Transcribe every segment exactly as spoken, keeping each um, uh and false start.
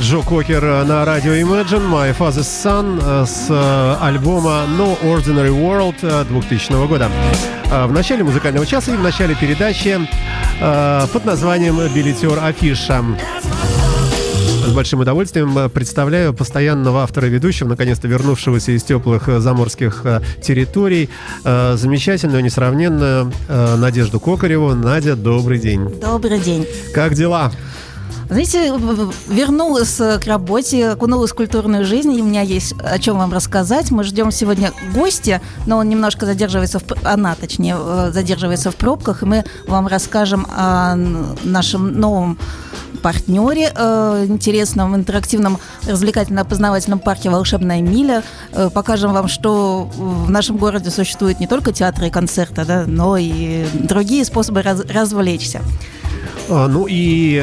Джо Кокер на радио Imagine, My Father's Son с альбома No Ordinary World двухтысячного года. В начале музыкального часа и в начале передачи под названием «Билетер Афиша». С большим удовольствием представляю постоянного автора и ведущего, наконец-то вернувшегося из теплых заморских территорий, замечательную, несравненную Надежду Кокареву. Надя, добрый день. Добрый день. Как дела? Знаете, вернулась к работе, окунулась в культурную жизнь, и у меня есть о чем вам рассказать. Мы ждем сегодня гостя, но он немножко задерживается, в, она точнее, задерживается в пробках, и мы вам расскажем о нашем новом партнере, интересном, интерактивном, развлекательно-познавательном парке «Волшебная миля». Покажем вам, что в нашем городе существуют не только театры и концерты, да, но и другие способы раз- развлечься. Ну и,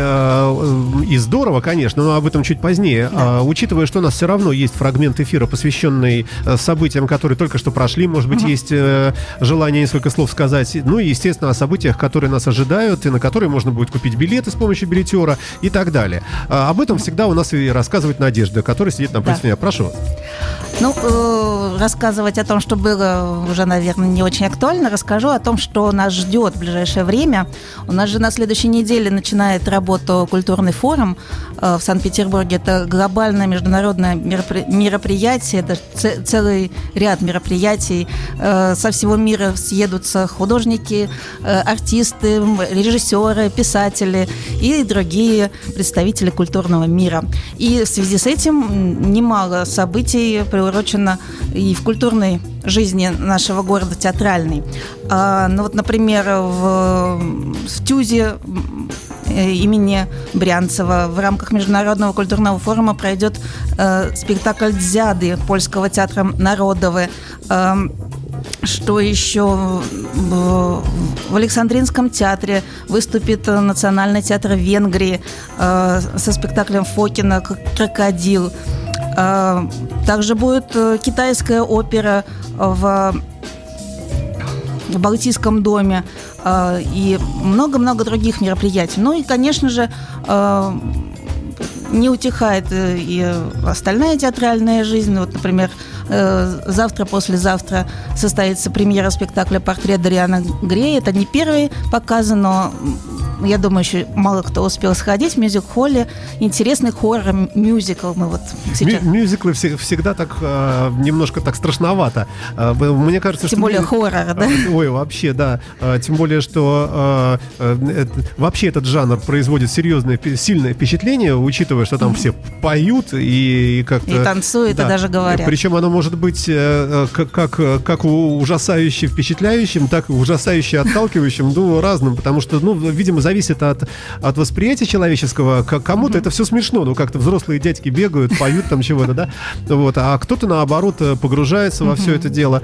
и здорово, конечно, но об этом чуть позднее. Да. Учитывая, что у нас все равно есть фрагмент эфира, посвященный событиям, которые только что прошли, может быть, угу. есть желание несколько слов сказать. Ну и, естественно, о событиях, которые нас ожидают, и на которые можно будет купить билеты с помощью билетера и так далее. Об этом всегда у нас и рассказывает Надежда, которая сидит напротив да. меня. Прошу. Ну, э, рассказывать о том, что было, уже, наверное, не очень актуально. Расскажу о том, что нас ждет в ближайшее время. У нас же на следующей неделе начинает работу культурный форум в Санкт-Петербурге. Это глобальное международное мероприятие, это целый ряд мероприятий. Со всего мира съедутся художники, артисты, режиссеры, писатели и другие представители культурного мира. И в связи с этим немало событий приурочено и в культурной жизни нашего города театральной. А, ну вот, например, в, в Тюзе имени Брянцева в рамках Международного культурного форума пройдет э, спектакль «Дзяды» польского театра «Народовы». Э, Что еще? В Александринском театре выступит Национальный театр Венгрии э, со спектаклем Фокина «Крокодил». Э, также будет китайская опера в, в Балтийском доме э, и много-много других мероприятий. Ну и, конечно же, э, не утихает и остальная театральная жизнь. Вот, например, завтра, послезавтра состоится премьера спектакля «Портрет Дориана Грея». Это не первый показ, но, я думаю, еще мало кто успел сходить. В Мюзик холле интересный хоррор-мюзикл. Мы вот сейчас... Мю- мюзиклы всегда так э, немножко так страшновато. Мне кажется, тем что более мюзик... хоррор, да? Ой, вообще, да. Тем более, что э, вообще этот жанр производит серьезное, сильное впечатление, учитывая, что там все поют и, и как-то... И танцуют, да. и даже говорят. Причем оно может быть как, как, как ужасающе впечатляющим, так и ужасающе отталкивающим, ну, разным, потому что, ну, видимо, зависит от, от восприятия человеческого. Кому-то mm-hmm. это все смешно, ну, как-то взрослые дядьки бегают, поют там чего-то, да, вот, а кто-то, наоборот, погружается mm-hmm. во все это дело.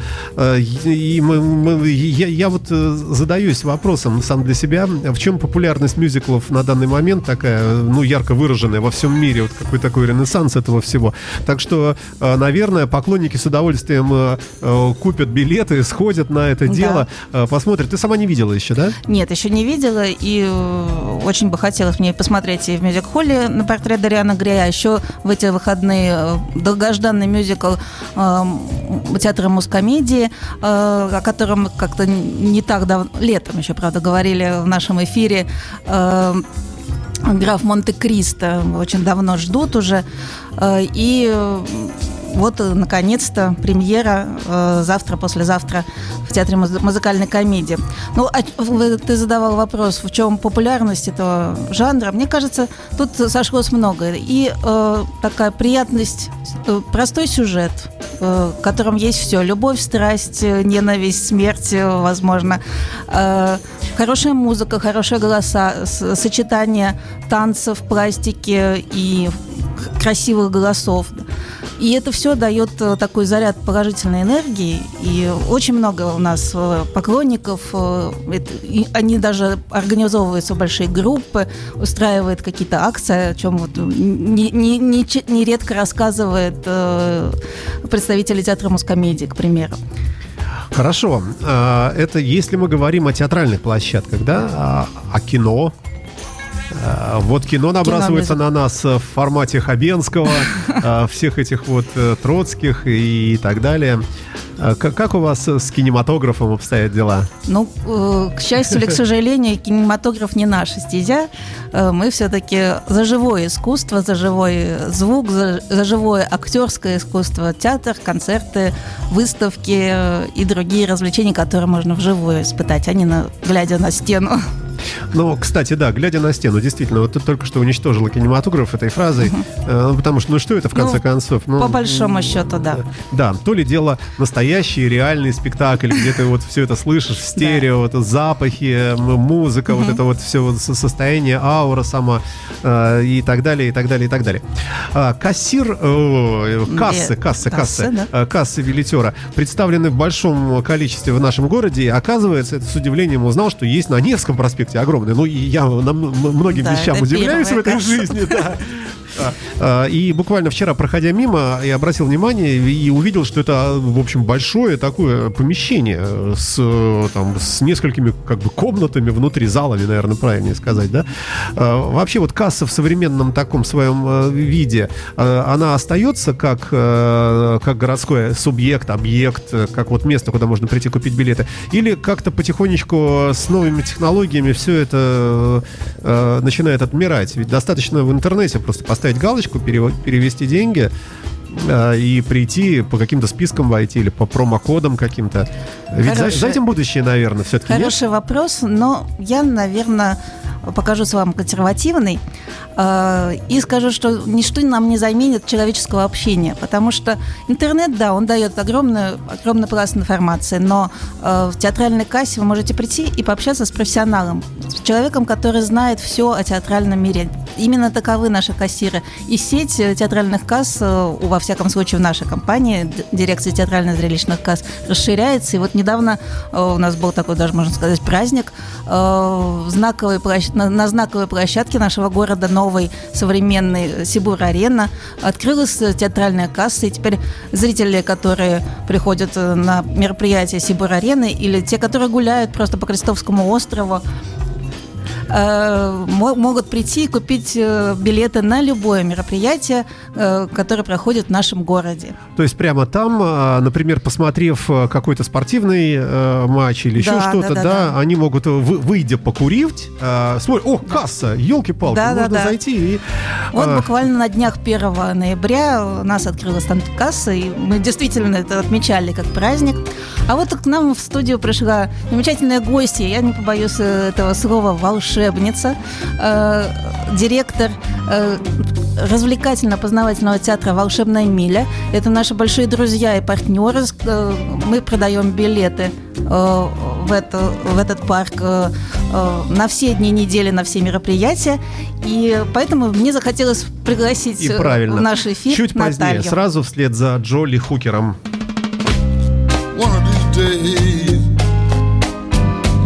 И мы, мы, я, я вот задаюсь вопросом сам для себя, в чем популярность мюзиклов на данный момент такая, ну, ярко выраженная во всем мире, вот какой такой ренессанс этого всего. Так что, наверное, поклонники с удовольствием купят билеты, сходят на это дело, да. посмотрят. Ты сама не видела еще, да? Нет, еще не видела, и очень бы хотелось мне посмотреть и в мюзик-холле на портрет Дориана Грея, а еще в эти выходные долгожданный мюзикл э, театра музыкомедии, э, о котором как-то не так давно, летом еще, правда, говорили в нашем эфире, э, «Граф Монте-Кристо». Очень давно ждут уже. Э, и вот, наконец-то, премьера э, завтра, послезавтра в Театре муз- музыкальной комедии. Ну, а, ты задавал вопрос, в чем популярность этого жанра. Мне кажется, тут сошлось многое. И э, такая приятность, э, простой сюжет, э, в котором есть все. Любовь, страсть, ненависть, смерть, возможно. Э, хорошая музыка, хорошие голоса, с- сочетание танцев, пластики и красивых голосов. И это все дает такой заряд положительной энергии. И очень много у нас поклонников. И они даже организовываются в большие группы, устраивают какие-то акции, о чем вот нередко рассказывают представители театра музкомедии, к примеру. Хорошо. Это если мы говорим о театральных площадках, да? О кино... Вот кино набрасывается кино на нас в формате Хабенского, всех этих вот Троцких и так далее. Как у вас с кинематографом обстоят дела? Ну, к счастью или к сожалению, кинематограф не наша стезя. Мы все-таки за живое искусство, за живой звук, за, за живое актерское искусство, театр, концерты, выставки и другие развлечения, которые можно вживую испытать, а не на, глядя на стену. Ну, кстати, да, глядя на стену, действительно, вот ты только что уничтожила кинематограф этой фразой, э, потому что, ну что это в конце ну, концов? Ну, по большому счету, да. Да, то ли дело настоящий реальный спектакль, где ты вот все это слышишь в стерео, вот, запахи, музыка, вот это вот все вот состояние, аура сама э, и так далее, и так далее, и так далее. А, кассир, э, кассы, кассы, кассы, да? Кассы билетера представлены в большом количестве в нашем городе, и оказывается, это с удивлением узнал, что есть на Невском проспекте огромное. Ну, я многим да, вещам удивляюсь в этой касса. жизни. Да. И буквально вчера, проходя мимо, я обратил внимание и увидел, что это, в общем, большое такое помещение с, там, с несколькими как бы комнатами внутри, залами, наверное, правильнее сказать, да? Вообще вот касса в современном таком своем виде, она остается как, как городской субъект, объект, как вот место, куда можно прийти купить билеты? Или как-то потихонечку с новыми технологиями все это начинает отмирать? Ведь достаточно в интернете просто поставить галочку, перевести деньги э, и прийти по каким-то спискам войти или по промокодам каким-то. Ведь за, за этим будущее, наверное, все-таки хороший нет? вопрос, но я, наверное, покажусь вам консервативной э, и скажу, что ничто нам не заменит человеческого общения, потому что интернет, да, он дает огромную, огромный пласт информации, но э, в театральной кассе вы можете прийти и пообщаться с профессионалом, с человеком, который знает все о театральном мире. Именно таковы наши кассиры. И сеть театральных касс, э, во всяком случае в нашей компании, дирекция театрально-зрелищных касс, расширяется. И вот недавно э, у нас был такой, даже можно сказать, праздник э, знаковый площадь на знаковой площадке нашего города, новой, современной Сибур-Арена, открылась театральная касса, и теперь зрители, которые приходят на мероприятия Сибур-Арены или те, которые гуляют просто по Крестовскому острову, могут прийти и купить билеты на любое мероприятие, которое проходит в нашем городе. То есть прямо там, например, посмотрев какой-то спортивный матч или еще да, что-то, да, да, да, да, они могут, выйдя покурить, смотри, о, касса, елки-палки, да, можно да, зайти. Да. И... Вот буквально на днях первого ноября у нас открылась там касса, и мы действительно это отмечали как праздник. А вот к нам в студию пришла замечательная гостья, я не побоюсь этого слова, волшебная волшебница, э, директор э, развлекательно-познавательного театра «Волшебная миля». Это наши большие друзья и партнеры. Э, мы продаем билеты э, в, это, в этот парк э, э, на все дни недели, на все мероприятия. И поэтому мне захотелось пригласить в наш эфир чуть Наталью. Позднее, сразу вслед за Джоли Хукером. One of these days,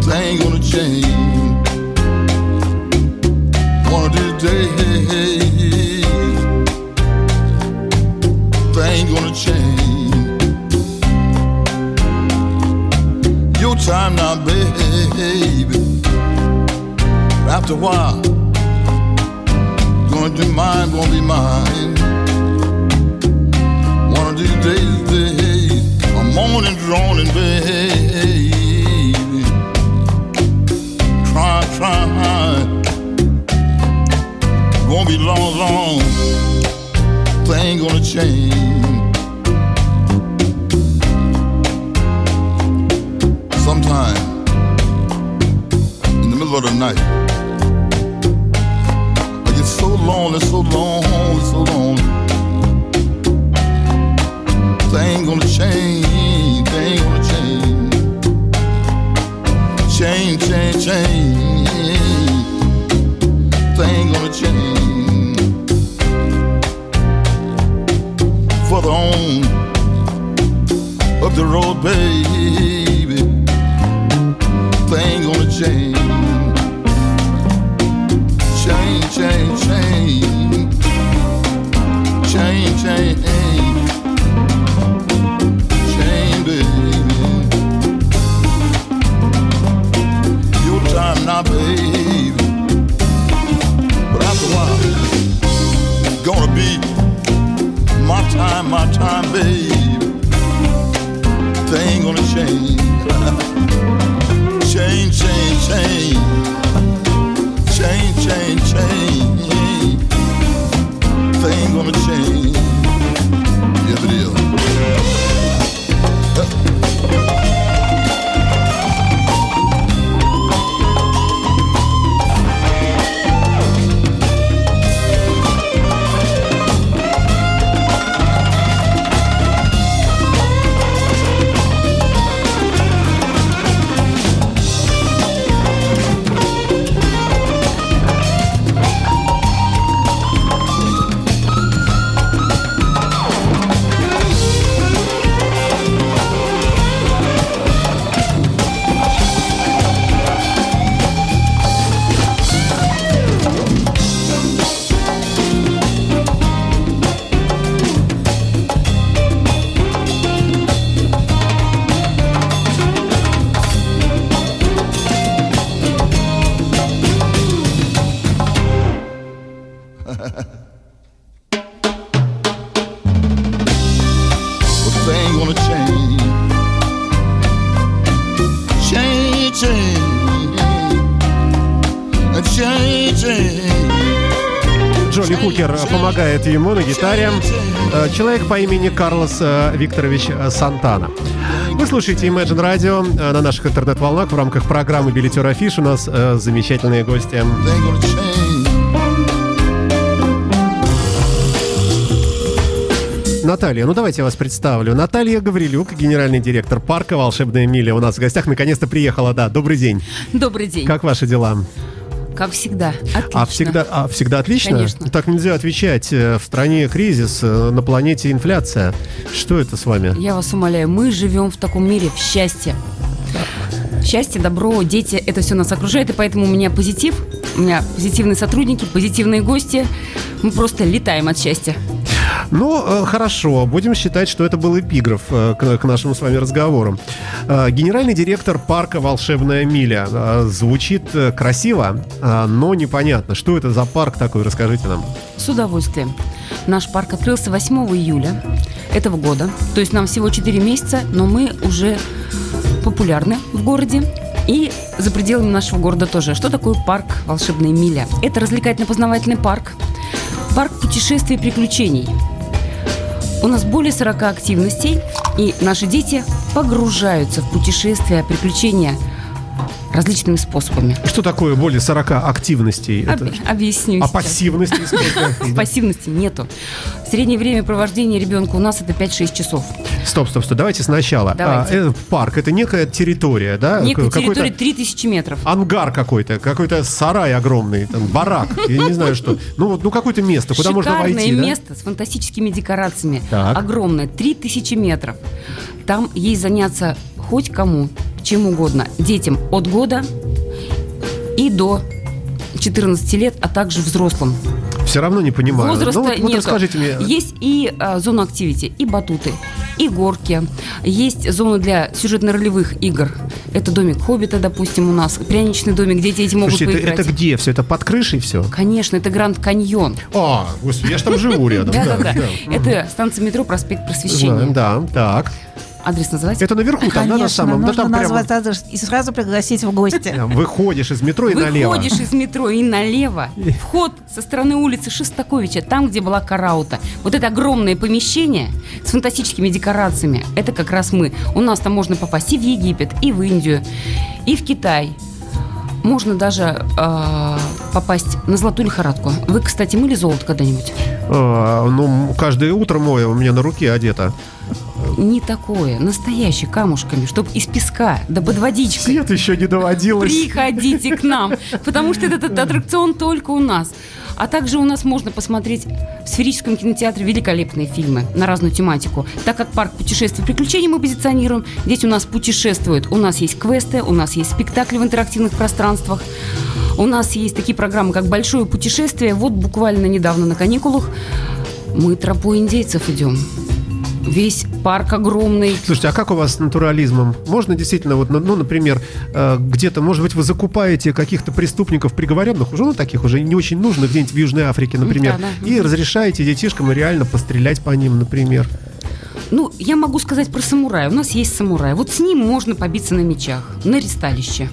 things gonna change. Your time now, baby. After a while, gonna do mine, won't be mine. One of these days, days, I'm on and droning, baby. Try, try. Won't be long, long, things gonna change. Sometime in the middle of the night, I get so lonely, so lonely, so lonely. Things gonna change, things gonna change. Change, change, change. Things gonna change. Further on up the road, baby, things gonna change. Change, change, change. Change, change, change, baby. Your time now, baby. be my time, my time, babe. They ain't gonna change. Change, change, change. Change, change, change. They ain't gonna change. Yes, it is. Huh. Джонни Кукер помогает ему на гитаре. Человек по имени Карлос Викторович Сантана. Вы слушаете Imagine Radio на наших интернет-волнах в рамках программы «Билетер Афиш». У нас замечательные гости. Наталья, ну давайте я вас представлю. Наталья Гаврилюк, генеральный директор парка «Волшебная миля». У нас в гостях наконец-то приехала. Да, добрый день. Добрый день. Как ваши дела? Как всегда, отлично. А всегда, а всегда отлично? Конечно. Так нельзя отвечать. В стране кризис, на планете инфляция. Что это с вами? Я вас умоляю, мы живем в таком мире, в счастье. Счастье, добро, дети, это все нас окружает. И поэтому у меня позитив. У меня позитивные сотрудники, позитивные гости. Мы просто летаем от счастья. Ну, хорошо, будем считать, что это был эпиграф к нашему с вами разговору. Генеральный директор парка «Волшебная миля». Звучит красиво, но непонятно. Что это за парк такой? Расскажите нам. С удовольствием. Наш парк открылся восьмого июля этого года. То есть нам всего четыре месяца, но мы уже популярны в городе. И за пределами нашего города тоже. Что такое парк «Волшебная миля»? Это развлекательно-познавательный парк. Парк путешествий и приключений. У нас более сорока активностей, и наши дети погружаются в путешествия, приключения различными способами. Что такое более сорока активностей? Об... Это... Объясню. А сейчас. Пассивности? Пассивности нету. Среднее время провождения ребенка у нас это пять-шесть часов. Стоп, стоп, стоп. Давайте сначала. Давайте. А, э, парк, это некая территория, да? Некая какой-то территория три тысячи метров. Ангар какой-то, какой-то сарай огромный, там, барак, я не знаю что. Ну, вот, ну какое-то место, куда шикарное можно войти. Шикарное место, да? С фантастическими декорациями. Так. Огромное, три тысячи метров. Там ей заняться хоть кому, чем угодно. Детям от года и до четырнадцати лет, а также взрослым. Все равно не понимаю. Возраста ну, вот, вот расскажите мне. Есть и а, зона активити, и батуты, и горки. Есть зоны для сюжетно-ролевых игр. Это домик Хоббита, допустим, у нас. Пряничный домик, где дети могут Слушайте, поиграть. Это, это где все? Это под крышей все? Конечно, это Гранд Каньон. А, господи, я же там живу рядом. Да-да-да. Это станция метро «Проспект Просвещения». Да, так. Адрес называть? Это наверху, там, да, на самом. Нужно да, там назвать прямо... адрес и сразу пригласить в гости. Выходишь из метро и налево. Выходишь из метро и налево. Вход со стороны улицы Шостаковича, там, где была караута. Вот это огромное помещение с фантастическими декорациями. Это как раз мы. У нас там можно попасть и в Египет, и в Индию, и в Китай. Можно даже э, попасть на золотую лихорадку. Вы, кстати, мыли золото когда-нибудь? А, ну, каждое утро мою, у меня на руке одето. Не такое, настоящее, камушками, чтобы из песка, да под водичкой. Нет, еще не доводилось. Приходите к нам, потому что этот аттракцион только у нас. А также у нас можно посмотреть в сферическом кинотеатре великолепные фильмы на разную тематику. Так как парк путешествий и приключений мы позиционируем, дети у нас путешествуют. У нас есть квесты, у нас есть спектакли в интерактивных пространствах. У нас есть такие программы, как «Большое путешествие». Вот буквально недавно на каникулах мы тропой индейцев идем. весь парк огромный. Слушайте, а как у вас с натурализмом? Можно действительно, вот, ну, например, где-то, может быть, вы закупаете каких-то преступников, приговоренных, уже, ну, таких уже не очень нужных, где-нибудь в Южной Африке, например, да, да. и разрешаете детишкам реально пострелять по ним, например. Ну, я могу сказать про самурая. У нас есть самурай. Вот с ним можно побиться на мечах, на ристалище.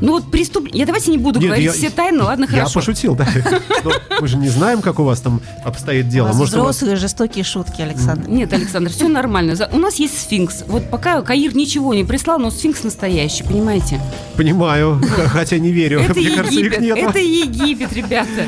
Ну вот преступ... Я давайте не буду Нет, говорить я... все тайны, ладно, хорошо. Я пошутил, да. Мы же не знаем, как у вас там обстоит дело. У вас взрослые жестокие шутки, Александр. Нет, Александр, все нормально. У нас есть сфинкс. Вот пока Каир ничего не прислал, но сфинкс настоящий, понимаете? Понимаю, хотя не верю. Это Египет, это Египет, ребята.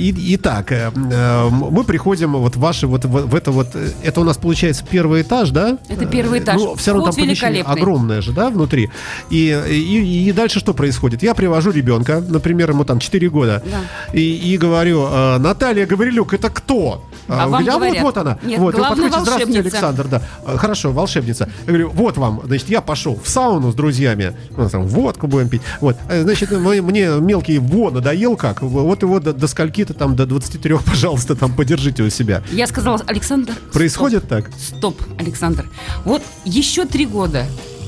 Итак, мы приходим вот в ваши вот в это вот... Это у нас получается первый этаж, да? Это первый этаж. Ну, все равно там помещение огромное же, да, внутри. И И, и дальше что происходит? Я привожу ребенка, например, ему там четыре года, да. и, и говорю: Наталья Гаврилюк, это кто? А, а вам говорят, говорят, вот, вот она. Нет, вот, главная волшебница. Здравствуйте, Александр, да. Хорошо, волшебница. Я говорю: вот вам, значит, я пошел в сауну с друзьями, там, водку будем пить. Вот. Значит, мы, мне мелкий во надоел как. Вот его до, до скольки-то там, до двадцати трёх, пожалуйста, там, подержите у себя. Я сказала: Александр, происходит стоп, так? Стоп, Александр. Вот еще три года.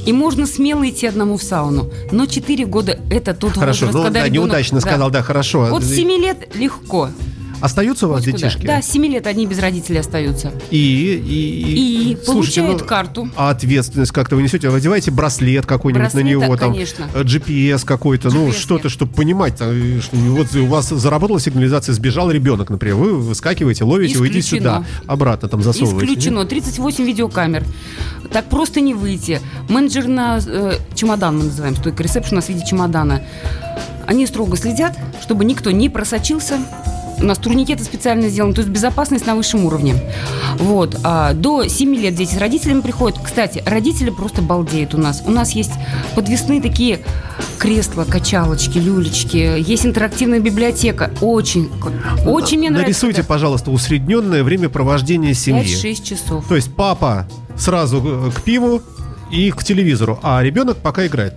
И можно смело идти одному в сауну. Но четыре года это тот хорошо, возраст, ну, когда да, ребенок... неудачно да. сказал, да, хорошо. От семи лет легко. Остаются у вас Хоть детишки? Куда? Да, с семи лет они без родителей остаются. И, и, и... и Слушайте, получают ну, карту. А ответственность как-то вы несете? Вы одеваете браслет какой-нибудь браслет, на него? Там, конечно. джи пи эс какой-то, джи пи эс, ну что-то, чтобы понимать. Там, что, вот у вас заработала сигнализация, сбежал ребенок, например. Вы выскакиваете, ловите, Исключено. уйдите сюда. Обратно там засовываете. Исключено. тридцать восемь видеокамер. Так просто не выйти. Менеджер на э, чемодан, мы называем, стойка ресепшн у нас в виде чемодана. Они строго следят, чтобы никто не просочился. У нас турникеты специально сделаны, то есть безопасность на высшем уровне. Вот. А до семи лет дети с родителями приходят. Кстати, родители просто балдеют у нас. У нас есть подвесные такие кресла, качалочки, люлечки. Есть интерактивная библиотека. Очень, очень мне нравится. Нарисуйте, это. пожалуйста, усредненное времяпровождение семьи. пять-шесть часов. То есть папа сразу к пиву и к телевизору, а ребенок пока играет.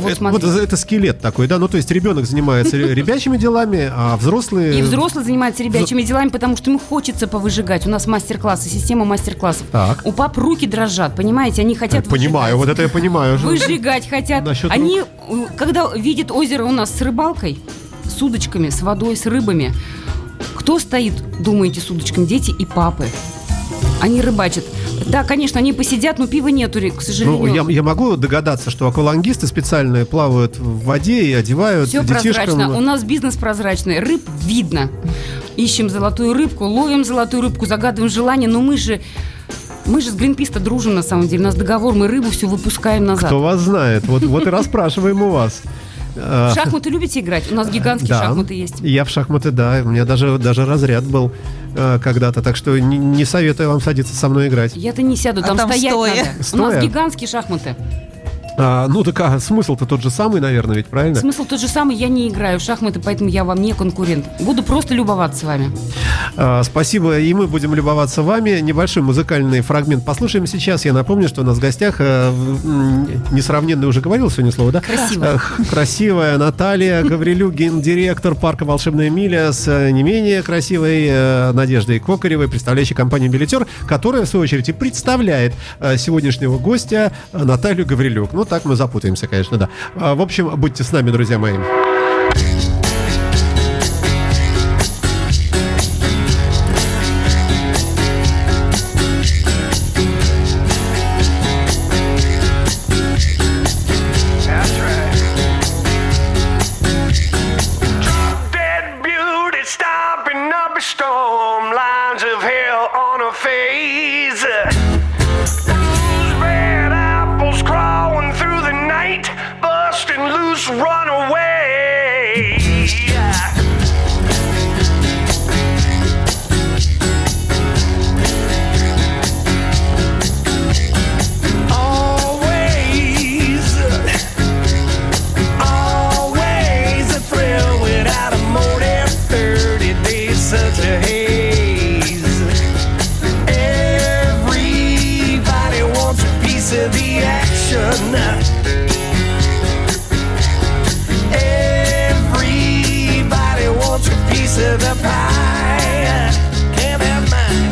Вот это, вот это скелет такой, да? Ну, то есть ребенок занимается ребячими делами, а взрослые... И взрослые занимаются ребячими делами, потому что им хочется повыжигать. У нас мастер-классы, система мастер-классов. Так. У пап руки дрожат, понимаете? Они хотят выжигать. Понимаю, вот это я понимаю. Выжигать хотят. Насчет Они, рук. Когда видят озеро у нас с рыбалкой, с удочками, с водой, с рыбами, кто стоит, думаете, с удочками? Дети и папы. Они рыбачат. Да, конечно, они посидят, но пива нету, к сожалению. Ну, я, я могу догадаться, что аквалангисты специальные плавают в воде и одевают детишкам. Все прозрачно. У нас бизнес прозрачный. Рыб видно. Ищем золотую рыбку, ловим золотую рыбку, загадываем желание. Но мы же... Мы же с Гринпис-то дружим, на самом деле. У нас договор, мы рыбу всю выпускаем назад. Кто вас знает. Вот, вот и расспрашиваем у вас. В шахматы любите играть? У нас гигантские да, шахматы есть. Я в шахматы, да. У меня даже, даже разряд был э, когда-то. Так что не, не советую вам садиться со мной играть. Я-то не сяду, там, а там стоять стоя. надо. Стоя? У нас гигантские шахматы. А, ну так а, смысл-то тот же самый, наверное, ведь, правильно? Смысл тот же самый, я не играю в шахматы, поэтому я вам не конкурент. Буду просто любоваться вами. а, Спасибо, и мы будем любоваться вами. Небольшой музыкальный фрагмент послушаем сейчас. Я напомню, что у нас в гостях а, несравненный, уже говорил сегодня слово, да? Красивая а, Красивая Наталья Гаврилюк, гендиректор парка «Волшебная миля», с не менее красивой а, Надеждой Кокаревой, представляющей компанию «Билетер», которая, в свою очередь, и представляет а, сегодняшнего гостя а, Наталью Гаврилюк. Ну, так мы запутаемся, конечно, да. В общем, будьте с нами, друзья мои. Everybody wants a piece of the pie. Can't have mine.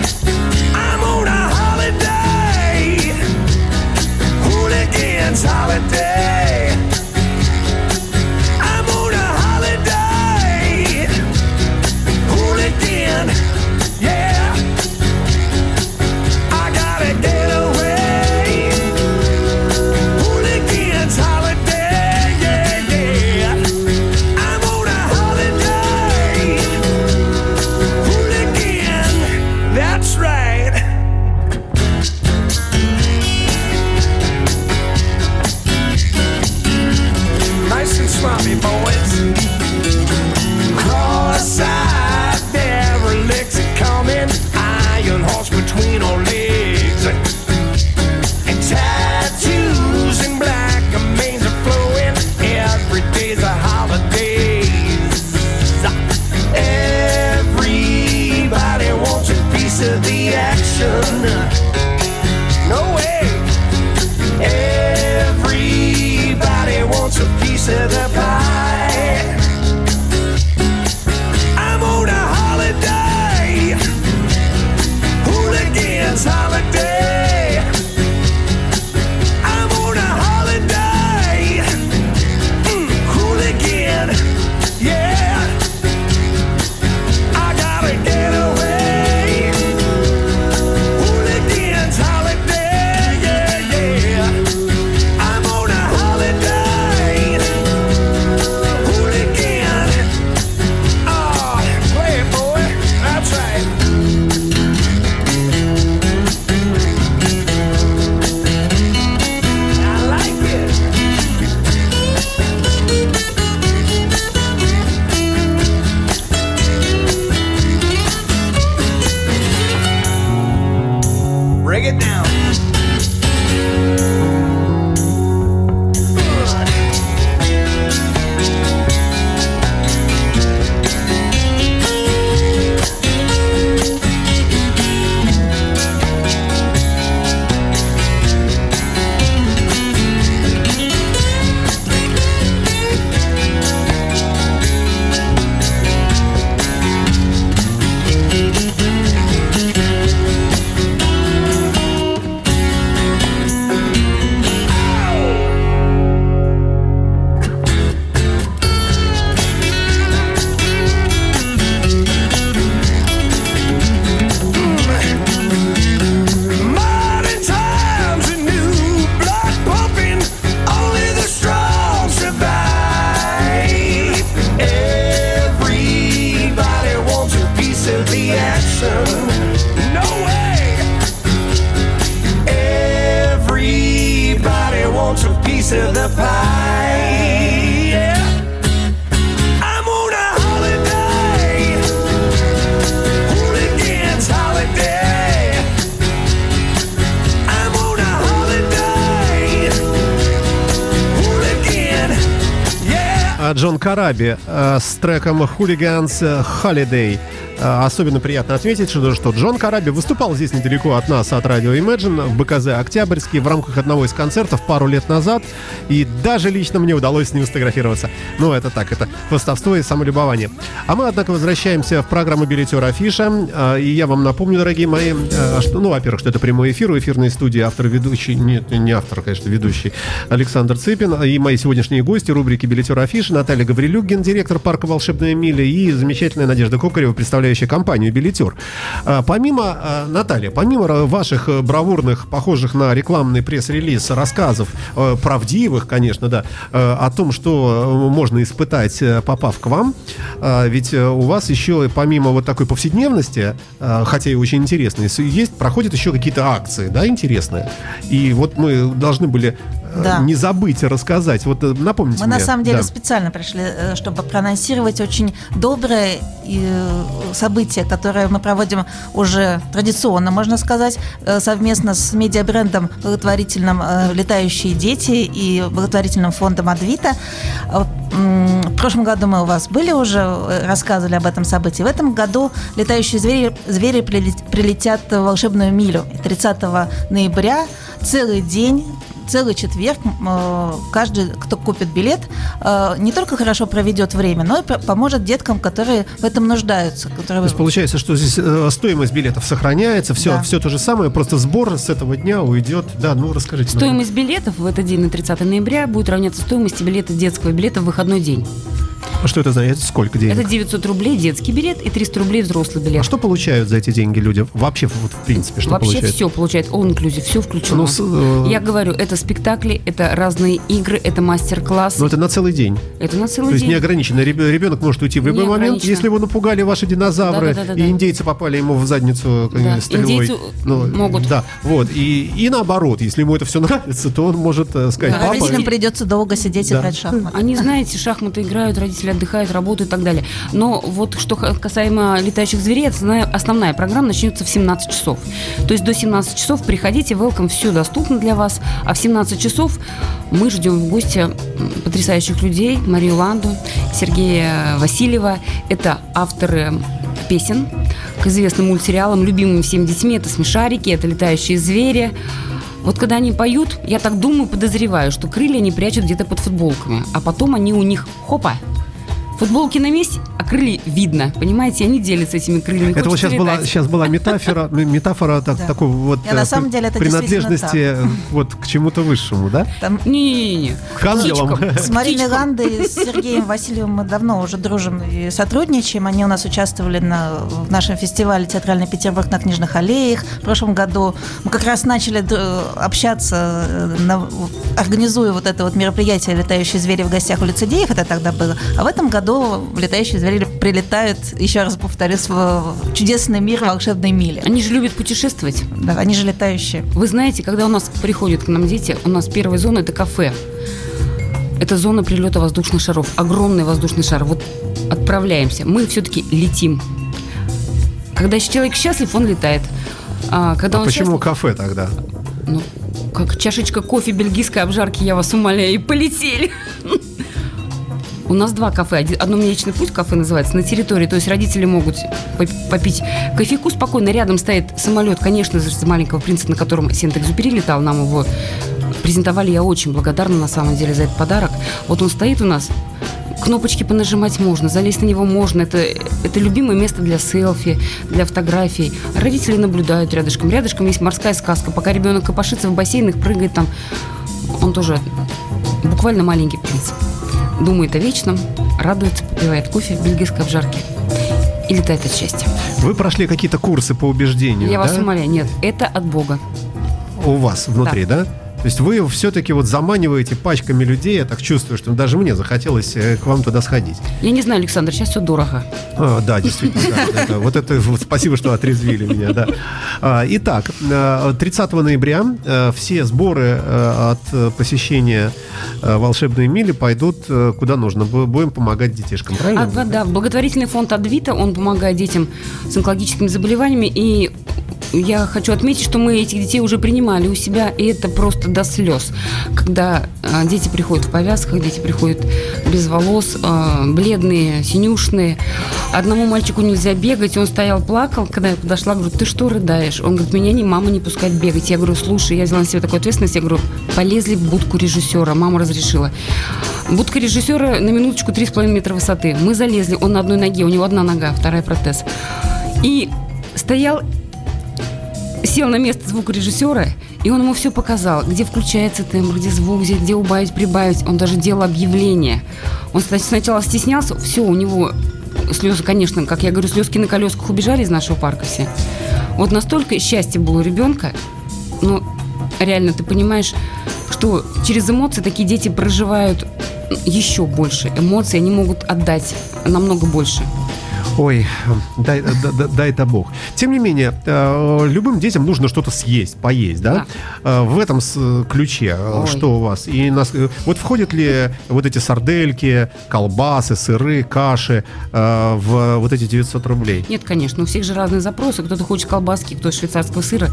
piece of the pie. Yeah. I'm on a holiday, hooligan's holiday. I'm on a holiday, hooligan. Yeah. Джон Караби uh, с треком «Hooligans Holiday». Особенно приятно отметить, что, что Джон Караби выступал здесь недалеко от нас, от радио Imagine, в БКЗ «Октябрьский» в рамках одного из концертов пару лет назад. И даже лично мне удалось с ним сфотографироваться. Ну, это так, это хвастовство и самолюбование. А мы, однако, возвращаемся в программу «Билетер Афиша». И я вам напомню, дорогие мои, что, ну, во-первых, что это прямой эфир, у эфирной студии автор-ведущий, нет, не автор, конечно, ведущий Александр Цыпин. И мои сегодняшние гости рубрики «Билетер Афиша» Наталья Гаврилюк, гендиректор парка «Волшебная миля», и замечательная Надежда Кокарева, представляющая компанию «Билетер». Помимо, Наталья, помимо ваших бравурных, похожих на рекламный пресс-релиз рассказов, правдивых, конечно, да, о том, что можно испытать, попав к вам, ведь у вас еще, помимо вот такой повседневности, хотя и очень интересной, есть, проходят еще какие-то акции, да, интересные. И вот мы должны были да. не забыть рассказать. Вот напомните мы, мне. Мы, на самом деле, да. специально пришли, чтобы проанонсировать очень доброе событие, которое мы проводим уже традиционно, можно сказать, совместно с медиабрендом благотворительным «Летающие дети» и благотворительным фондом «Адвита». В прошлом году мы у вас были уже, рассказывали об этом событии. В этом году «Летающие звери», звери прилетят в Волшебную милю. тридцатого ноября целый день, целый четверг каждый, кто купит билет, не только хорошо проведет время, но и поможет деткам, которые в этом нуждаются. Которые... То есть получается, что здесь стоимость билетов сохраняется, все, да. все то же самое, просто сбор с этого дня уйдет. Да, ну расскажите. Стоимость нам. билетов в этот день, на тридцатое ноября, будет равняться стоимости билета детского билета в выходной день. А что это значит? Сколько денег? Это девятьсот рублей детский билет и триста рублей взрослый билет. А что получают за эти деньги люди? Вообще, вот, в принципе, что вообще получают? Вообще все получают. All inclusive, все включено. Ну, с, э... Я говорю, это спектакли, это разные игры, это мастер-классы. Но это на целый день. Это на целый То день. То есть неограниченно. Ребенок может уйти в любой момент. Если его напугали ваши динозавры, да, да, да, да, и индейцы попали ему в задницу да. стрелой. Индейцы ну, могут. Да. Вот. И, и наоборот, если ему это все нравится, то он может сказать: да. папа... Родителям придется долго сидеть да. и играть в шахматы. Они, знаете, шахматы играют, родители отдыхают, работают и так далее. Но вот что касаемо «Летающих зверей», основная программа начнется в семнадцать часов. То есть до семнадцати часов приходите, welcome, все доступно для вас. А в семнадцать часов мы ждем в гости потрясающих людей: Марину Ланду, Сергея Васильева. Это авторы песен к известным мультсериалам, любимым всем детьми. Это «Смешарики», это «Летающие звери». Вот когда они поют, я так думаю, подозреваю, что крылья они прячут где-то под футболками. А потом они у них хопа. Футболки на месте, а крылья видно. Понимаете, они делятся этими крыльями. Это вот сейчас была, сейчас была метафора, метафора так, да. такой вот я, на самом деле, это принадлежности вот к чему-то высшему, да? Там... Не-не-не. К ангелам. С Мариной Ландой и с Сергеем Васильевым мы давно уже дружим и сотрудничаем. Они у нас участвовали на, в нашем фестивале «Театральный Петербург» на Книжных аллеях. В прошлом году мы как раз начали общаться, на, организуя вот это вот мероприятие «Летающие звери в гостях у лицедеев». Это тогда было. А в этом году «Летающие звери» прилетают, еще раз повторюсь, в чудесный мир волшебной мили. Они же любят путешествовать. Да, они же летающие. Вы знаете, когда у нас приходят к нам дети, у нас первая зона – это кафе. Это зона прилета воздушных шаров. Огромный воздушный шар. Вот отправляемся. Мы все-таки летим. Когда человек счастлив, он летает. А, когда а он почему счастлив... кафе тогда? Ну, как чашечка кофе бельгийской обжарки, я вас умоляю, и полетели. У нас два кафе. Одно «Млечный путь» кафе называется, на территории. То есть родители могут попить кофейку спокойно. Рядом стоит самолет, конечно же, «Маленького принца», на котором Сент-Экзюпери летал. Нам его презентовали. Я очень благодарна, на самом деле, за этот подарок. Вот он стоит у нас. Кнопочки понажимать можно, залезть на него можно. Это, это любимое место для селфи, для фотографий. Родители наблюдают рядышком. Рядышком есть морская сказка. Пока ребенок копошится в бассейнах, прыгает там. Он тоже буквально маленький принц. Думает о вечном, радуется, попивает кофе в бельгийской обжарке и летает от счастья. Вы прошли какие-то курсы по убеждению? Я да? вас умоляю, нет, это от Бога. У вас внутри, да? да? То есть вы все-таки вот заманиваете пачками людей, я так чувствую, что даже мне захотелось к вам туда сходить. Я не знаю, Александр, сейчас все дорого. А, да, действительно. Вот это спасибо, что отрезвили меня, да. Итак, тридцатого ноября все сборы от посещения «Волшебной мили» пойдут куда нужно. Будем помогать детишкам, правильно? А, да, да, благотворительный фонд «Адвита», он помогает детям с онкологическими заболеваниями. И я хочу отметить, что мы этих детей уже принимали у себя, и это просто до слез. Когда дети приходят в повязках, дети приходят без волос, бледные, синюшные. Одному мальчику нельзя бегать, он стоял, плакал. Когда я подошла, говорю, ты что рыдаешь? Он говорит, меня не, мама не пускает бегать. Я говорю, слушай, я взяла на себя такую ответственность. Я говорю, полезли в будку режиссера, мама разрешила. Будка режиссера на минуточку три с половиной метра высоты. Мы залезли, он на одной ноге, у него одна нога, вторая протез. И стоял... Сел на место звукорежиссера, и он ему все показал, где включается тембр, где звук, где, где убавить, прибавить. Он даже делал объявление. Он сначала стеснялся, все, у него слезы, конечно, как я говорю, слезки на колесках убежали из нашего парка все. Вот настолько счастье было у ребенка, ну, реально, ты понимаешь, что через эмоции такие дети проживают еще больше эмоций, они могут отдать намного больше. Ой, дай, дай, дай это Бог. Тем не менее, любым детям нужно что-то съесть, поесть, да? да. В этом ключе Ой. Что у вас? И нас, вот входят ли вот эти сардельки, колбасы, сыры, каши в вот эти девятьсот рублей? Нет, конечно, у всех же разные запросы. Кто-то хочет колбаски, кто-то швейцарского сыра.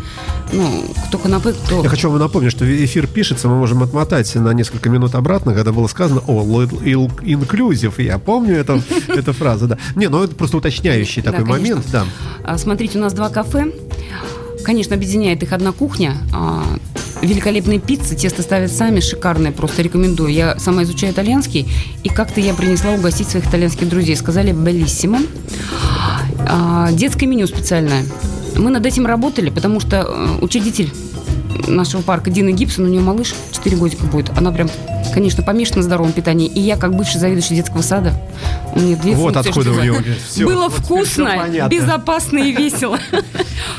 Ну, кто канапе, кто... Я хочу вам напомнить, что эфир пишется, мы можем отмотать на несколько минут обратно, когда было сказано «All inclusive». Я помню эту фразу, да. Не, ну это просто уточняющий такой да, момент, да. Смотрите, у нас два кафе. Конечно, объединяет их одна кухня. Великолепные пиццы, тесто ставят сами, шикарные, просто рекомендую. Я сама изучаю итальянский, и как-то я принесла угостить своих итальянских друзей. Сказали «белиссимо». Детское меню специальное. Мы над этим работали, потому что учредитель нашего парка Дина Гибсон, у нее малыш четыре годика будет. Она прям, конечно, помешана на здоровом питании. И я, как бывший заведующий детского сада, у меня две вот функции. Откуда у него все, было вот вкусно, все безопасно и весело.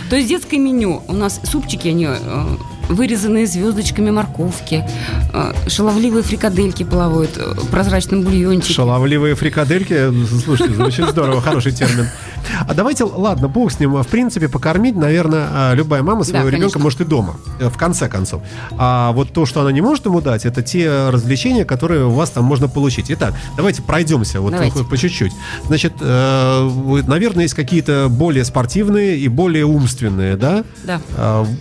То есть детское меню. У нас супчики, они вырезанные звездочками морковки, шаловливые фрикадельки плавают в прозрачном бульончике. Шаловливые фрикадельки, слушайте, звучит здорово, хороший термин. А давайте, ладно, бог с ним. В принципе, покормить, наверное, любая мама своего да, ребенка может и дома, в конце концов. А вот то, что она не может ему дать, это те развлечения, которые у вас там можно получить. Итак, давайте пройдемся вот давайте. По чуть-чуть. Значит, наверное, есть какие-то более спортивные и более умственные, да? Да.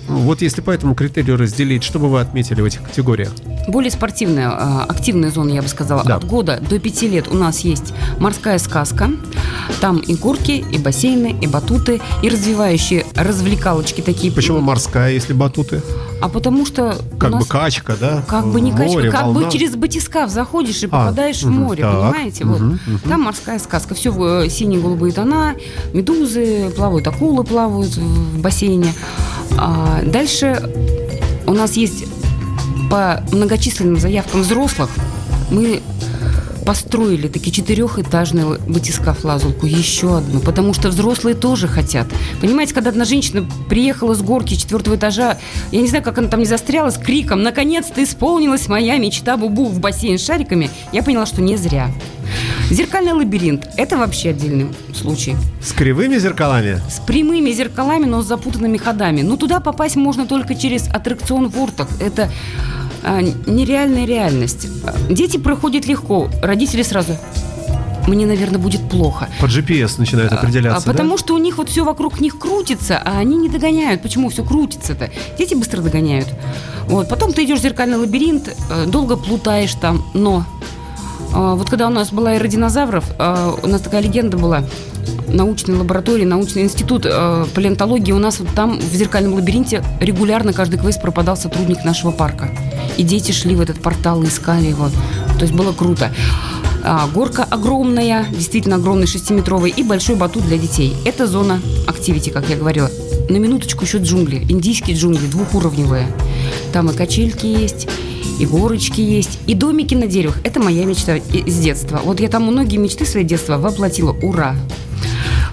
Вот если по этому критерию разделить, что бы вы отметили в этих категориях? Более спортивная, активная зона, я бы сказала. Да. От года до пяти лет у нас есть морская сказка. Там и горки, и бассейны, и батуты, и развивающие развлекалочки такие. Почему морская, если батуты? А потому что как нас... бы качка, да? Как бы не море, качка, как волна. Бы через батискаф заходишь и попадаешь а, в море, угу, понимаете? Угу, вот. Угу. Там морская сказка, все в синие голубые тона, медузы плавают, акулы плавают в бассейне. А дальше у нас есть по многочисленным заявкам взрослых мы построили такие четырехэтажную батискаф-лазулку, еще одну, потому что взрослые тоже хотят. Понимаете, когда одна женщина приехала с горки четвертого этажа, я не знаю, как она там не застряла, с криком «Наконец-то исполнилась моя мечта, бубу!» в бассейн с шариками, я поняла, что не зря. Зеркальный лабиринт – это вообще отдельный случай. С кривыми зеркалами? С прямыми зеркалами, но с запутанными ходами. Но туда попасть можно только через аттракцион «Вортекс». Это... нереальная реальность. Дети проходят легко, родители сразу «мне, наверное, будет плохо». По джи пи эс начинают определяться, а, потому да? что у них вот все вокруг них крутится, а они не догоняют. Почему все крутится-то? Дети быстро догоняют. Вот. Потом ты идешь в зеркальный лабиринт, долго плутаешь там, но... Вот когда у нас была эра динозавров, у нас такая легенда была, научная лаборатория, научный институт палеонтологии, у нас вот там в зеркальном лабиринте регулярно каждый квест пропадал сотрудник нашего парка. И дети шли в этот портал и искали его. То есть было круто. Горка огромная, действительно огромная, шестиметровая, и большой батут для детей. Это зона активити, как я говорила. На минуточку еще джунгли, индийские джунгли, двухуровневые. Там и качельки есть, и горочки есть, и домики на деревьях. Это моя мечта с детства. Вот я там многие мечты своего детства воплотила. Ура!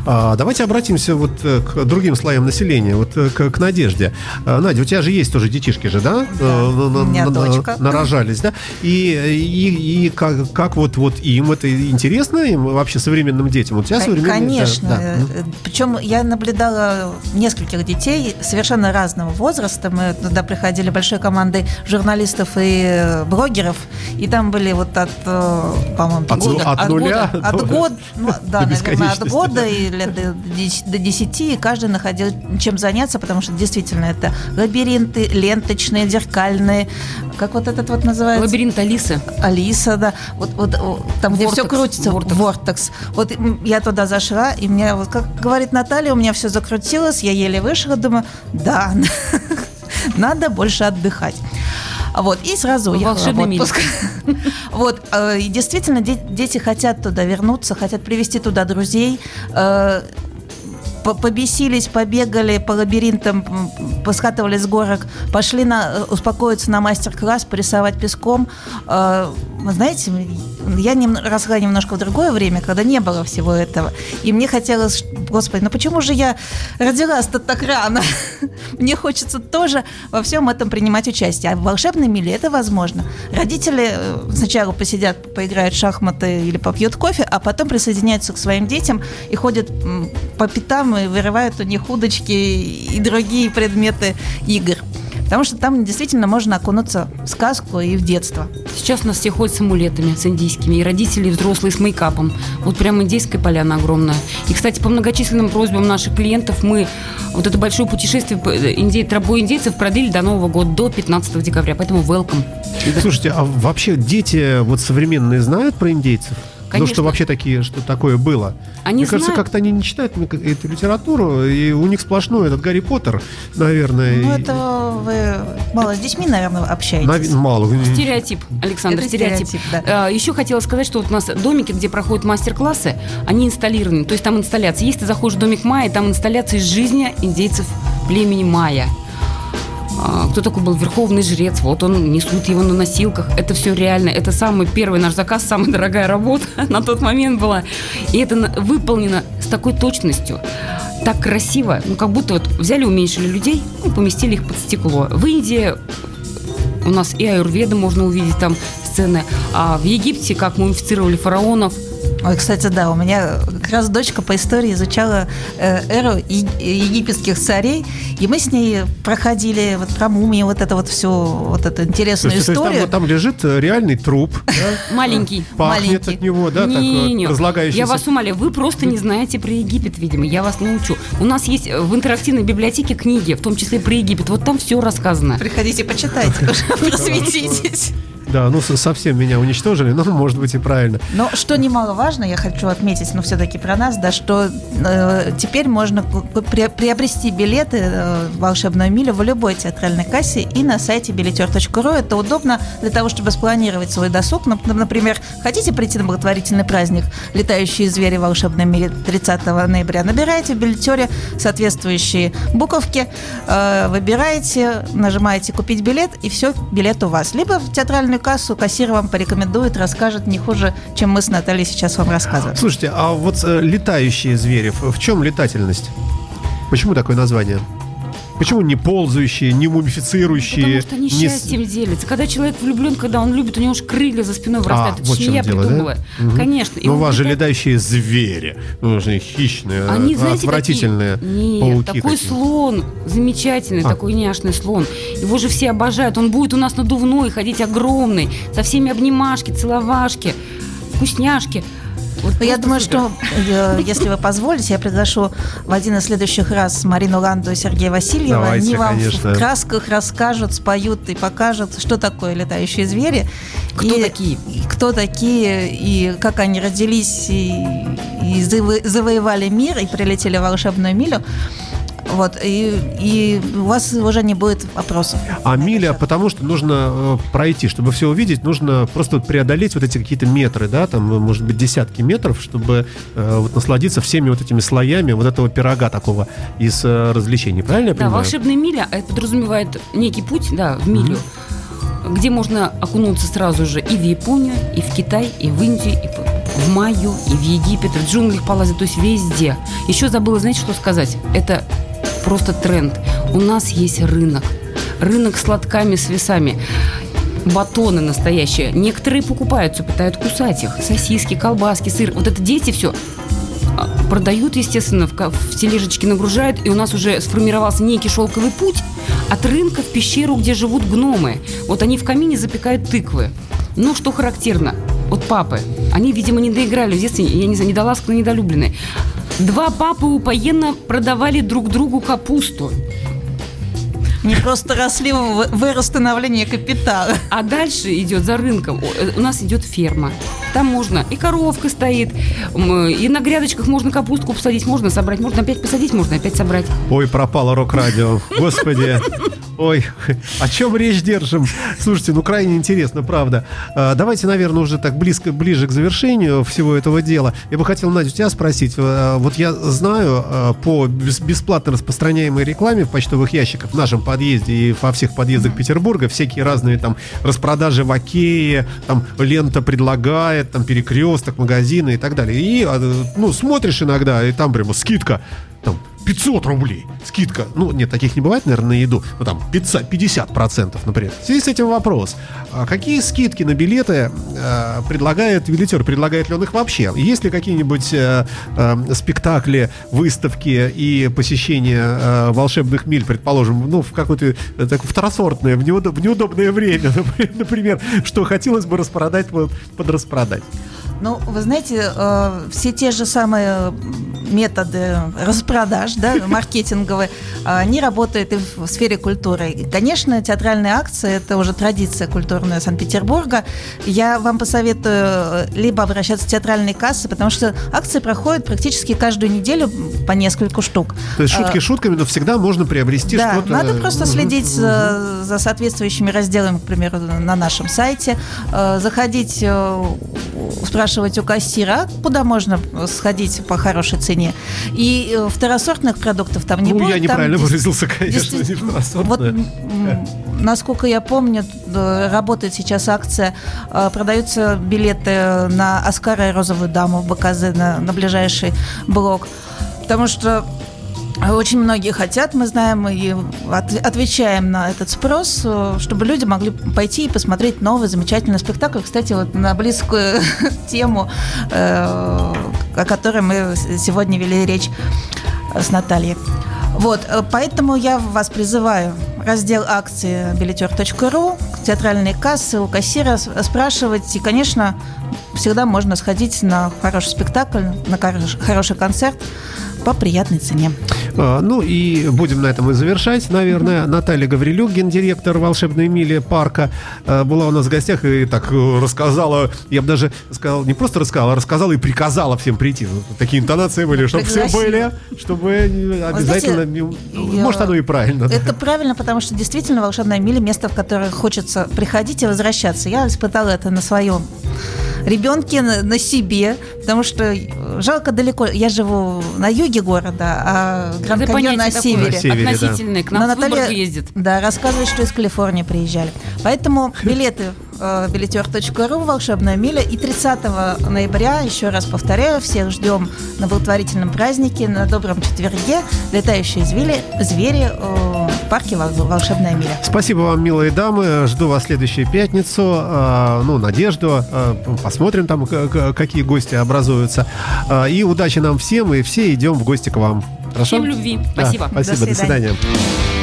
А давайте обратимся вот к другим слоям населения, вот к, к Надежде. Надя, у тебя же есть тоже детишки же, да? Да, у меня дочка. Нарожались, да? И, и, и как, как вот, вот им это интересно, им вообще современным детям? У тебя современные? Конечно. Да, да. Причем я наблюдала нескольких детей совершенно разного возраста. Мы туда приходили большой командой журналистов и блогеров, и там были вот от, по-моему, от, года, от, от нуля года, от года, ну, да, наверное, от года да. или до, до десяти, и каждый находил чем заняться, потому что действительно это лабиринты, ленточные, зеркальные, как вот этот вот называется? Лабиринт Алисы. Алиса, да. Вот, вот там, Вортекс, где все крутится. Вортекс. Вортекс. Вот я туда зашла, и мне, вот, как говорит Наталья, у меня все закрутилось, я еле вышла, думаю, да, надо больше отдыхать. Вот, и сразу уехала в отпуск. Вот, и действительно, дети хотят туда вернуться, хотят привести туда друзей, побесились, побегали по лабиринтам, поскатывали с горок, пошли на, успокоиться на мастер-класс, порисовать песком. Знаете, я нем, росла немножко в другое время, когда не было всего этого. И мне хотелось, господи, ну почему же я родилась-то так рано? Мне хочется тоже во всем этом принимать участие. А в волшебной миле это возможно. Родители сначала посидят, поиграют в шахматы или попьют кофе, а потом присоединяются к своим детям и ходят по пятам, и вырывают у них удочки и другие предметы игр. Потому что там действительно можно окунуться в сказку и в детство. Сейчас у нас все ходят с амулетами, с индийскими. И родители, и взрослые с мейкапом. Вот прям индейская поляна огромная. И, кстати, по многочисленным просьбам наших клиентов мы вот это большое путешествие инди... тропой индейцев продлили до Нового года, до пятнадцатого декабря. Поэтому welcome. Слушайте, а вообще дети вот современные знают про индейцев? Конечно. Ну, что вообще такие, что такое было. Они Мне знают. кажется, как-то они не читают эту литературу, и у них сплошной этот Гарри Поттер, наверное. Ну, это вы мало с детьми, наверное, общаетесь. Навер... Мало. Стереотип, Александр, это стереотип. стереотип да. Еще хотела сказать, что вот у нас домики, где проходят мастер-классы, они инсталлированы, то есть там инсталляции. Если ты заходишь в домик майя, там инсталляции из жизни индейцев племени майя. Кто такой был верховный жрец? Вот он, несут его на носилках. Это все реально. Это самый первый наш заказ, самая дорогая работа на тот момент была. И это выполнено с такой точностью, так красиво. Ну, как будто вот взяли, уменьшили людей и ну, поместили их под стекло. В Индии у нас и аюрведа, можно увидеть там сцены. А в Египте, как мумифицировали фараонов. Ой, кстати, да, у меня как раз дочка по истории изучала эру египетских царей, и мы с ней проходили вот про мумии, вот это вот всю, вот эту интересную Слушайте, историю. То есть там, там лежит реальный труп. Да? Маленький. Пахнет маленький. От него, да, не, так разлагающийся. Я вас умоляю, вы просто не знаете про Египет, видимо, я вас научу. У нас есть в интерактивной библиотеке книги, в том числе про Египет, вот там все рассказано. Приходите, почитайте, просветитесь. Да, ну совсем меня уничтожили, но, может быть, и правильно. Но что немаловажно, я хочу отметить, но ну, все-таки про нас, да, что э, теперь можно приобрести билеты э, в «Волшебную милю» в любой театральной кассе и на сайте билетер точка ру. Это удобно для того, чтобы спланировать свой досуг. Например, хотите прийти на благотворительный праздник «Летающие звери» в «Волшебной миле» тридцатого ноября? Набираете в билетере соответствующие буковки, э, выбираете, нажимаете «Купить билет», и все, билет у вас. Либо в театральную кассу, кассир вам порекомендует, расскажет не хуже, чем мы с Натальей сейчас вам рассказываем. Слушайте, а вот летающие звери, в чем летательность? Почему такое название? Почему не ползающие, не мумифицирующие? Потому что они не... счастьем делятся. Когда человек влюблен, когда он любит, у него же крылья за спиной вырастают. А, это вот чем я дело, придумала. Да? Угу. Конечно. Но у вас же летающие звери. Ну, же хищные, они, знаете, отвратительные какие? Нет, пауки. Такой какие? Слон, замечательный, а. такой няшный слон. Его же все обожают. Он будет у нас надувной, ходить огромный. Со всеми обнимашки, целовашки, вкусняшки. Вот я думаю, супер. что, если вы позволите, я приглашу в один из следующих раз Марину Ланду и Сергея Васильева. Давайте, Они вам конечно. в красках расскажут, споют и покажут, что такое летающие звери. Кто и, такие? И кто такие, и как они родились, и, и заво- завоевали мир, и прилетели в волшебную милю. Вот, и, и у вас уже не будет вопросов. А миля, потому что нужно пройти, чтобы все увидеть, нужно просто преодолеть вот эти какие-то метры, да, там, может быть, десятки метров, чтобы э, вот насладиться всеми вот этими слоями вот этого пирога такого из э, развлечений, правильно я понимаю? Да, волшебная миля, это подразумевает некий путь, да, в милю, mm-hmm. где можно окунуться сразу же и в Японию, и в Китай, и в Индию, и в Майю, и в Египет, и в джунглях полазят, то есть везде. Еще забыла, знаете, что сказать? Это просто тренд. У нас есть рынок. Рынок с лотками, с весами. Батоны настоящие. Некоторые покупаются, пытают кусать их. Сосиски, колбаски, сыр. Вот это дети все продают, естественно, в, в тележечки нагружают. И у нас уже сформировался некий шелковый путь от рынка в пещеру, где живут гномы. Вот они в камине запекают тыквы. Ну, что характерно, вот папы. Они, видимо, не доиграли в детстве, я не знаю, недоласканные, недолюбленные. Два папы упоенно продавали друг другу капусту. Не просто росли в восстановлении капитала. А дальше идет за рынком. У нас идет ферма. Там можно, и коровка стоит, и на грядочках можно капустку посадить, можно собрать, можно опять посадить, можно опять собрать. Ой, пропало рок-радио, господи. Ой, о чем речь держим? Слушайте, ну крайне интересно, правда. Давайте, наверное, уже так близко, ближе к завершению всего этого дела. Я бы хотел, Надя, тебя спросить. Вот я знаю по бесплатно распространяемой рекламе в почтовых ящиках в нашем подъезде и во всех подъездах Петербурга всякие разные там распродажи в Окее, там лента предлагает, там перекресток, магазины и так далее. И, ну, смотришь иногда, и там прямо скидка, там, пятьсот рублей, скидка. Ну, нет, таких не бывает, наверное, на еду. Ну, там, пятьдесят процентов, например. В связи с этим вопрос. А какие скидки на билеты э, предлагает билетер? Предлагает ли он их вообще? Есть ли какие-нибудь э, э, спектакли, выставки и посещение э, волшебных миль, предположим, ну, в какое-то э, так, второсортное, в, неудоб- в неудобное время, например, что хотелось бы распродать, подраспродать? Ну, вы знаете, э, все те же самые методы распродаж, да, маркетинговые, они работают и в сфере культуры. И, конечно, театральные акции – это уже традиция культурная Санкт-Петербурга. Я вам посоветую либо обращаться в театральные кассы, потому что акции проходят практически каждую неделю по нескольку штук. То есть шутки шутками, но всегда можно приобрести, да, что-то. Да, надо просто следить угу. за, за соответствующими разделами, к примеру, на нашем сайте, заходить, спрашивать у кассира, куда можно сходить по хорошей цене. И второсортных продуктов там не ну, будет. Ну, я неправильно там выразился, конечно, не второсортное. Вот, насколько я помню, работает сейчас акция, продаются билеты на Оскара и Розовую даму в БКЗ на, на ближайший блок. Потому что очень многие хотят, мы знаем и от, отвечаем на этот спрос, чтобы люди могли пойти и посмотреть новый замечательный спектакль. Кстати, вот на близкую тему, э, о которой мы сегодня вели речь с Натальей. Вот, поэтому я вас призываю, раздел акции билетер точка ру, театральные кассы, у кассира спрашивать. И, конечно, всегда можно сходить на хороший спектакль, на хороший концерт по приятной цене. А, ну и будем на этом и завершать, наверное. Mm-hmm. Наталья Гаврилюк, гендиректор «Волшебной мили» парка, была у нас в гостях и так рассказала, я бы даже сказал, не просто рассказала, а рассказала и приказала всем прийти. Такие интонации были, чтобы все были, чтобы обязательно... Вот, знаете, может, оно и правильно. Это да. правильно, потому что действительно «Волшебная миля» — место, в которое хочется приходить и возвращаться. Я испытала это на своем ребенке, на себе, потому что жалко далеко. Я живу на юге города, а Гранд Каньон на севере. севере. Относительно, да. К нам Наталья ездит. Да, рассказывает, что из Калифорнии приезжали. Поэтому билеты билетер точка ру, «Волшебная миля». И тридцатого ноября, еще раз повторяю, всех ждем на благотворительном празднике, на добром четверге. Летающие звери, звери в парке «Волшебная миля». Спасибо вам, милые дамы. Жду вас в следующую пятницу. Ну, Надежду. Посмотрим там, какие гости образуются. И удачи нам всем, и все идем в гости к вам. Хорошо? Всем любви. Да, спасибо. Спасибо. До свидания. До свидания.